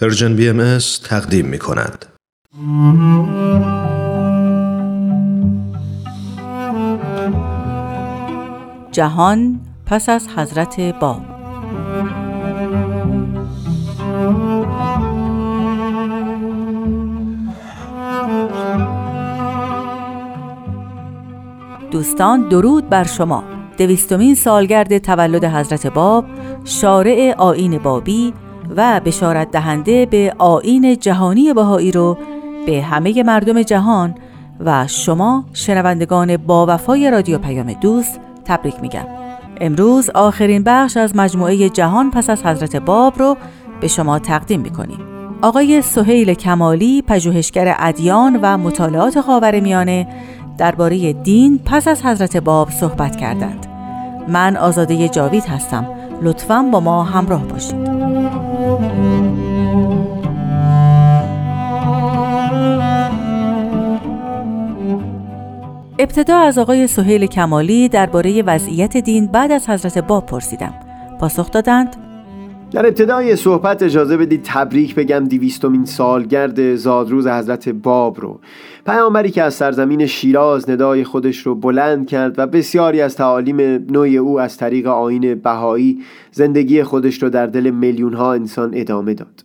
پرژن بی ام اس تقدیم می کند. جهان پس از حضرت باب. دوستان درود بر شما. 200مین سالگرد تولد حضرت باب، شارع آیین بابی و بشارت دهنده به آیین جهانی بهایی رو به همه مردم جهان و شما شنوندگان با وفای رادیو پیام دوست تبریک میگم. امروز آخرین بخش از مجموعه جهان پس از حضرت باب رو به شما تقدیم میکنیم. آقای سهیل کمالی، پژوهشگر ادیان و مطالعات خاورمیانه، درباره دین پس از حضرت باب صحبت کردند. من آزاده جاوید هستم. لطفاً با ما همراه باشید. ابتدا از آقای سهیل کمالی درباره وضعیت دین بعد از حضرت باب پرسیدم. پاسخ دادند: در ابتدای صحبت اجازه بدید تبریک بگم 200مین سالگرد زادروز حضرت باب رو. پیامبری که از سرزمین شیراز ندای خودش رو بلند کرد و بسیاری از تعالیم نوع او از طریق آیین بهایی زندگی خودش رو در دل میلیون‌ها انسان ادامه داد.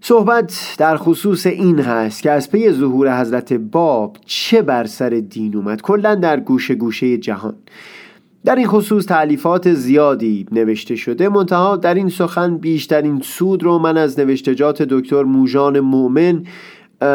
صحبت در خصوص این هست که از پی ظهور حضرت باب چه بر سر دین اومد، کلاً در گوشه گوشه جهان. در این خصوص تألیفات زیادی نوشته شده، منتها در این سخن بیشترین سود رو من از نوشتجات دکتر موجان مومن،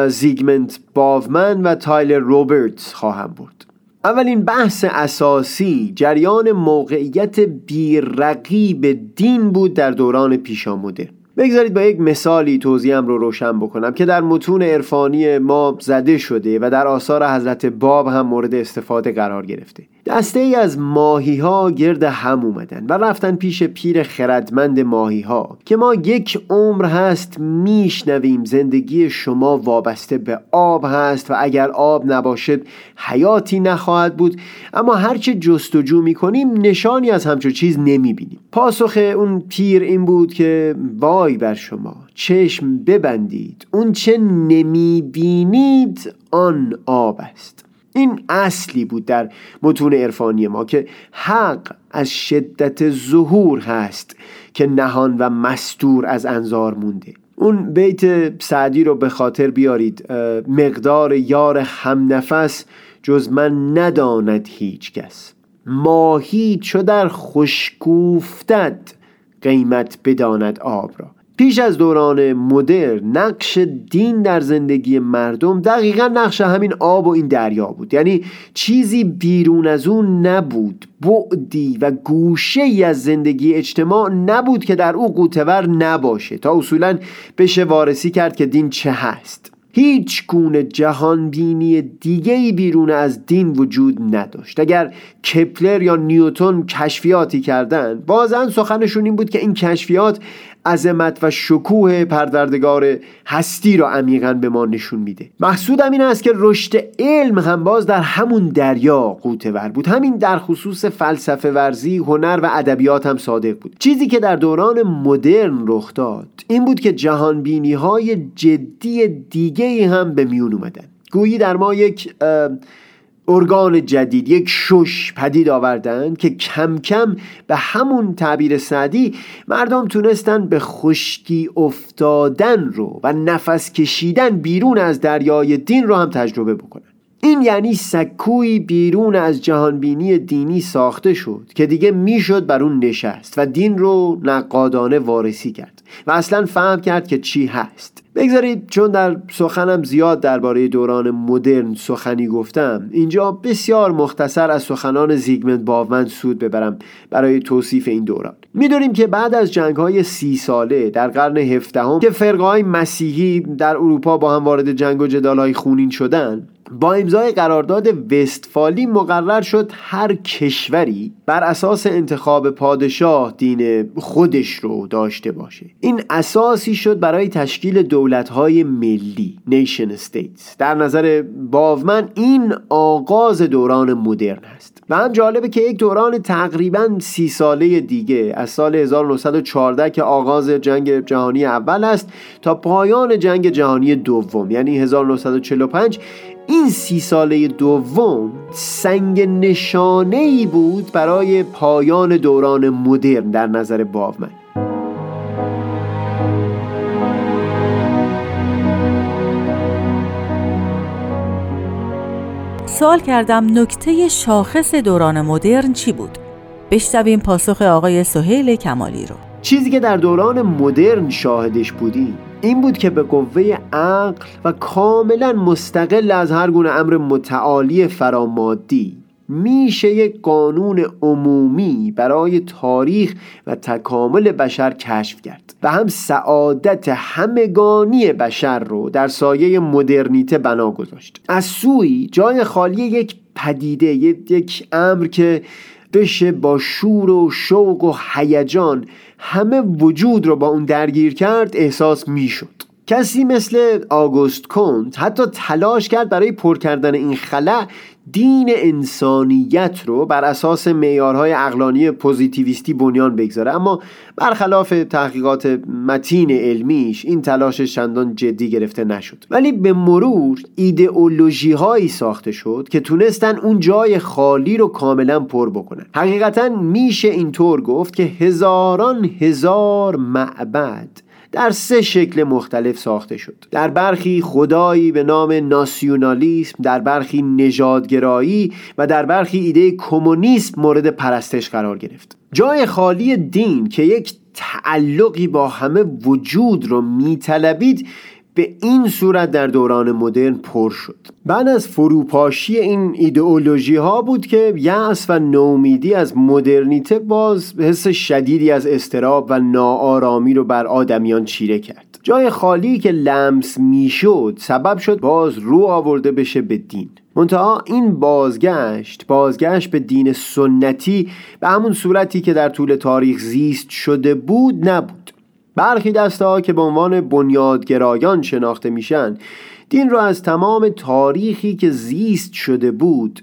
زیگموند باومن و تایلر روبرتز خواهم برد. اولین بحث اساسی جریان موقعیت بی‌رقیب دین بود در دوران پیشامده. بگذارید با یک مثالی توضیحم رو روشن بکنم که در متون عرفانی ما زده شده و در آثار حضرت باب هم مورد استفاده قرار گرفته. دسته‌ای از ماهی‌ها گرد هم اومدن و رفتن پیش پیر خردمند ماهی‌ها که ما یک عمر هست میشنویم زندگی شما وابسته به آب هست و اگر آب نباشد حیاتی نخواهد بود، اما هرچه جستجو می‌کنیم نشانی از همچو چیز نمی‌بینیم. پاسخ اون پیر این بود که وای بر شما، چشم ببندید، اون چه نمی‌بینید آن آب است. این اصلی بود در متون عرفانی ما که حق از شدت ظهور هست که نهان و مستور از انظار مونده. اون بیت سعدی رو به خاطر بیارید: مقدار یار هم نفس جز من نداند هیچ کس، ماهی چو در خشک افتد قیمت بداند آب را. پیش از دوران مدرن نقش دین در زندگی مردم دقیقا نقش همین آب و این دریا بود، یعنی چیزی بیرون از اون نبود، بعدی و گوشه‌ای از زندگی اجتماع نبود که در او قوتور نباشه تا اصولاً بشه وارسی کرد که دین چه هست. هیچ گونه جهان بینی دیگه‌ای بیرون از دین وجود نداشت. اگر کپلر یا نیوتن کشفیاتی کردند، بازن سخنشون این بود که این کشفیات عظمت و شکوه پروردگار هستی را عمیقاً به ما نشون میده. مقصودم این است که رشد علم هم باز در همون دریا غوطه‌ور بود. همین در خصوص فلسفه ورزی، هنر و ادبیات هم صادق بود. چیزی که در دوران مدرن رخ داد این بود که جهان بینی های جدی دیگه هم به میون اومدن. گویی در ما یک ارگان جدید، یک شش پدید آوردند که کم کم به همون تعبیر سعدی مردم تونستن به خشکی افتادن رو و نفس کشیدن بیرون از دریای دین رو هم تجربه بکنن. این یعنی سکویی بیرون از جهانبینی دینی ساخته شد که دیگه میشد بر اون نشست و دین رو نقادانه وارسی کرد و اصلا فهم کرد که چی هست. بگذارید چون در سخنم زیاد درباره دوران مدرن سخنی گفتم، اینجا بسیار مختصر از سخنان زیگموند باومن سود ببرم برای توصیف این دوران. میدونیم که بعد از جنگ‌های 30 ساله در قرن 17 که فرقه‌های مسیحی در اروپا با هم وارد جنگ و جدال‌های خونین شدند، با امضای قرارداد وستفالی مقرر شد هر کشوری بر اساس انتخاب پادشاه دین خودش رو داشته باشه. این اساسی شد برای تشکیل دولت‌های ملی نیشن استیتس. در نظر باومن این آغاز دوران مدرن هست. و هم جالبه که یک دوران تقریباً 30 ساله دیگه از سال 1914 که آغاز جنگ جهانی اول است تا پایان جنگ جهانی دوم یعنی 1945، این 30 ساله دوم سنگ نشانه‌ای بود برای پایان دوران مدرن در نظر باومن. سوال کردم نکته شاخص دوران مدرن چی بود؟ بشنویم پاسخ آقای سهیل کمالی رو. چیزی که در دوران مدرن شاهدش بودیم این بود که به قوه عقل و کاملا مستقل از هر گونه امر متعالی فرامادی میشه یک قانون عمومی برای تاریخ و تکامل بشر کشف کرد و هم سعادت همگانی بشر رو در سایه مدرنیته بنا گذاشت. از سوی جای خالی یک پدیده، یک امر که بشه با شور و شوق و هیجان همه وجود رو با اون درگیر کرد احساس میشد. کسی مثل آگوست کونت حتی تلاش کرد برای پر کردن این خلأ دین انسانیت رو بر اساس معیارهای عقلانی پوزیتیویستی بنیان بگذاره، اما برخلاف تحقیقات متین علمیش این تلاش چندان جدی گرفته نشد. ولی به مرور ایدئولوژی هایی ساخته شد که تونستن اون جای خالی رو کاملا پر بکنن. حقیقتا میشه اینطور گفت که هزاران هزار معبد در 3 شکل مختلف ساخته شد. در برخی خدایی به نام ناسیونالیسم، در برخی نژادگرایی و در برخی ایده کمونیسم مورد پرستش قرار گرفت. جای خالی دین که یک تعلقی با همه وجود رو میطلبید به این صورت در دوران مدرن پر شد. بعد از فروپاشی این ایدئولوژی ها بود که یأس و نومیدی از مدرنیته باز حس شدیدی از اضطراب و ناآرامی رو بر آدمیان چیره کرد. جای خالی که لمس می شد سبب شد باز رو آورده بشه به دین. منتها این بازگشت به دین سنتی به همون صورتی که در طول تاریخ زیست شده بود نبود. برخی دسته‌ها که به عنوان بنیادگرایان شناخته میشن دین را از تمام تاریخی که زیست شده بود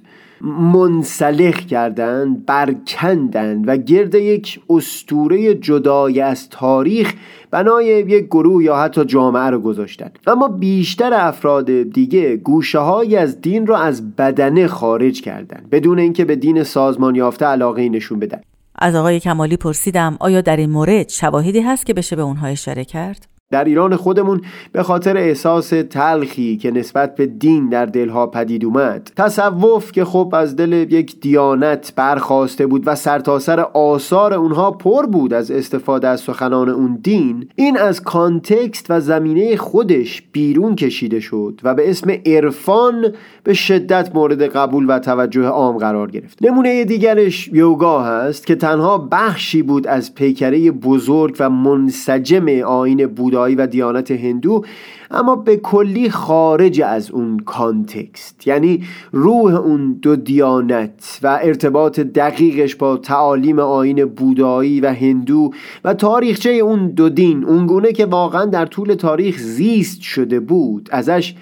منسلخ کردند، برکندند و گرد یک اسطوره جدای از تاریخ بنای یک گروه یا حتی جامعه را گذاشتند. اما بیشتر افراد دیگه گوشه‌هایی از دین را از بدنه خارج کردند بدون اینکه به دین سازمان یافته علاقه‌ای نشون بدن. از آقای کمالی پرسیدم آیا در این مورد شواهدی هست که بشه به اونها اشاره کرد؟ در ایران خودمون به خاطر احساس تلخی که نسبت به دین در دلها پدید اومد، تصوف که خب از دل یک دیانت برخاسته بود و سرتاسر آثار اونها پر بود از استفاده از سخنان اون دین، این از کانتکست و زمینه خودش بیرون کشیده شد و به اسم عرفان به شدت مورد قبول و توجه عام قرار گرفت. نمونه دیگرش یوگا هست که تنها بخشی بود از پیکره بزرگ و منسجم آیین بودا و دیانت هندو، اما به کلی خارج از اون کانتکست، یعنی روح اون 2 دیانت و ارتباط دقیقش با تعالیم آیین بودایی و هندو و تاریخچه اون 2 دین اونگونه که واقعا در طول تاریخ زیست شده بود ازش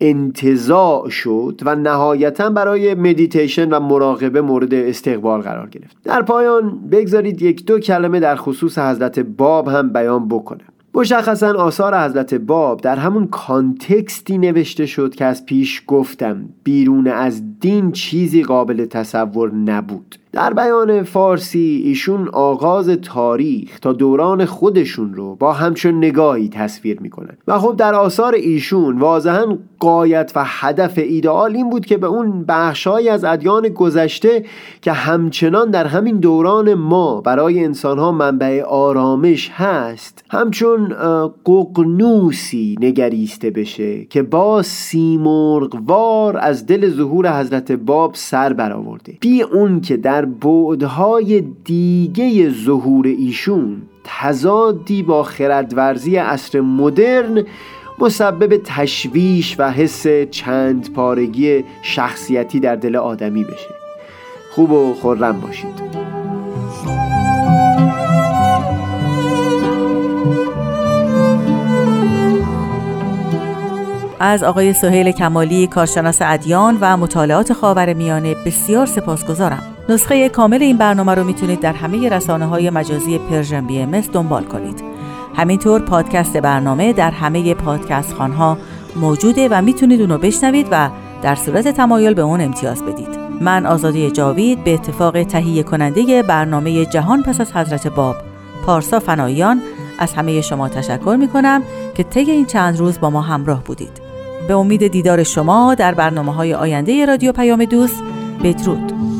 انتزاع شد و نهایتاً برای مدیتیشن و مراقبه مورد استقبال قرار گرفت. در پایان بگذارید 1-2 کلمه در خصوص حضرت باب هم بیان بکنم. مشخصاً آثار حضرت باب در همون کانتکستی نوشته شد که از پیش گفتم بیرون از دین چیزی قابل تصور نبود. در بیان فارسی ایشون آغاز تاریخ تا دوران خودشون رو با همچون نگاهی تصویر میکنن و خب در آثار ایشون واضحاً غایت و هدف ایدئال این بود که به اون بخشهایی از ادیان گذشته که همچنان در همین دوران ما برای انسانها منبع آرامش هست همچون ققنوسی نگریسته بشه که با سیمرغ‌وار از دل ظهور حضرت باب سر برآورده، بی اون که در بعدهای دیگه ظهور ایشون تضادی با خردورزی عصر مدرن مسبب تشویش و حس چند پارگی شخصیتی در دل آدمی بشه. خوب و خرم باشید. از آقای سهیل کمالی، کارشناس ادیان و مطالعات خاورمیانه بسیار سپاسگزارم. نسخه کامل این برنامه رو میتونید در همه رسانه‌های مجازی پرژن بی ام اس دنبال کنید. همینطور پادکست برنامه در همه پادکست خوان‌ها موجوده و میتونید اون رو بشنوید و در صورت تمایل به اون امتیاز بدید. من آزاده جاوید به اتفاق تهیه کننده برنامه جهان پس از حضرت باب، پارسا فنایان، از همه شما تشکر می‌کنم که طی این چند روز با ما همراه بودید. به امید دیدار شما در برنامه‌های آینده رادیو پیام دوست. بدرود.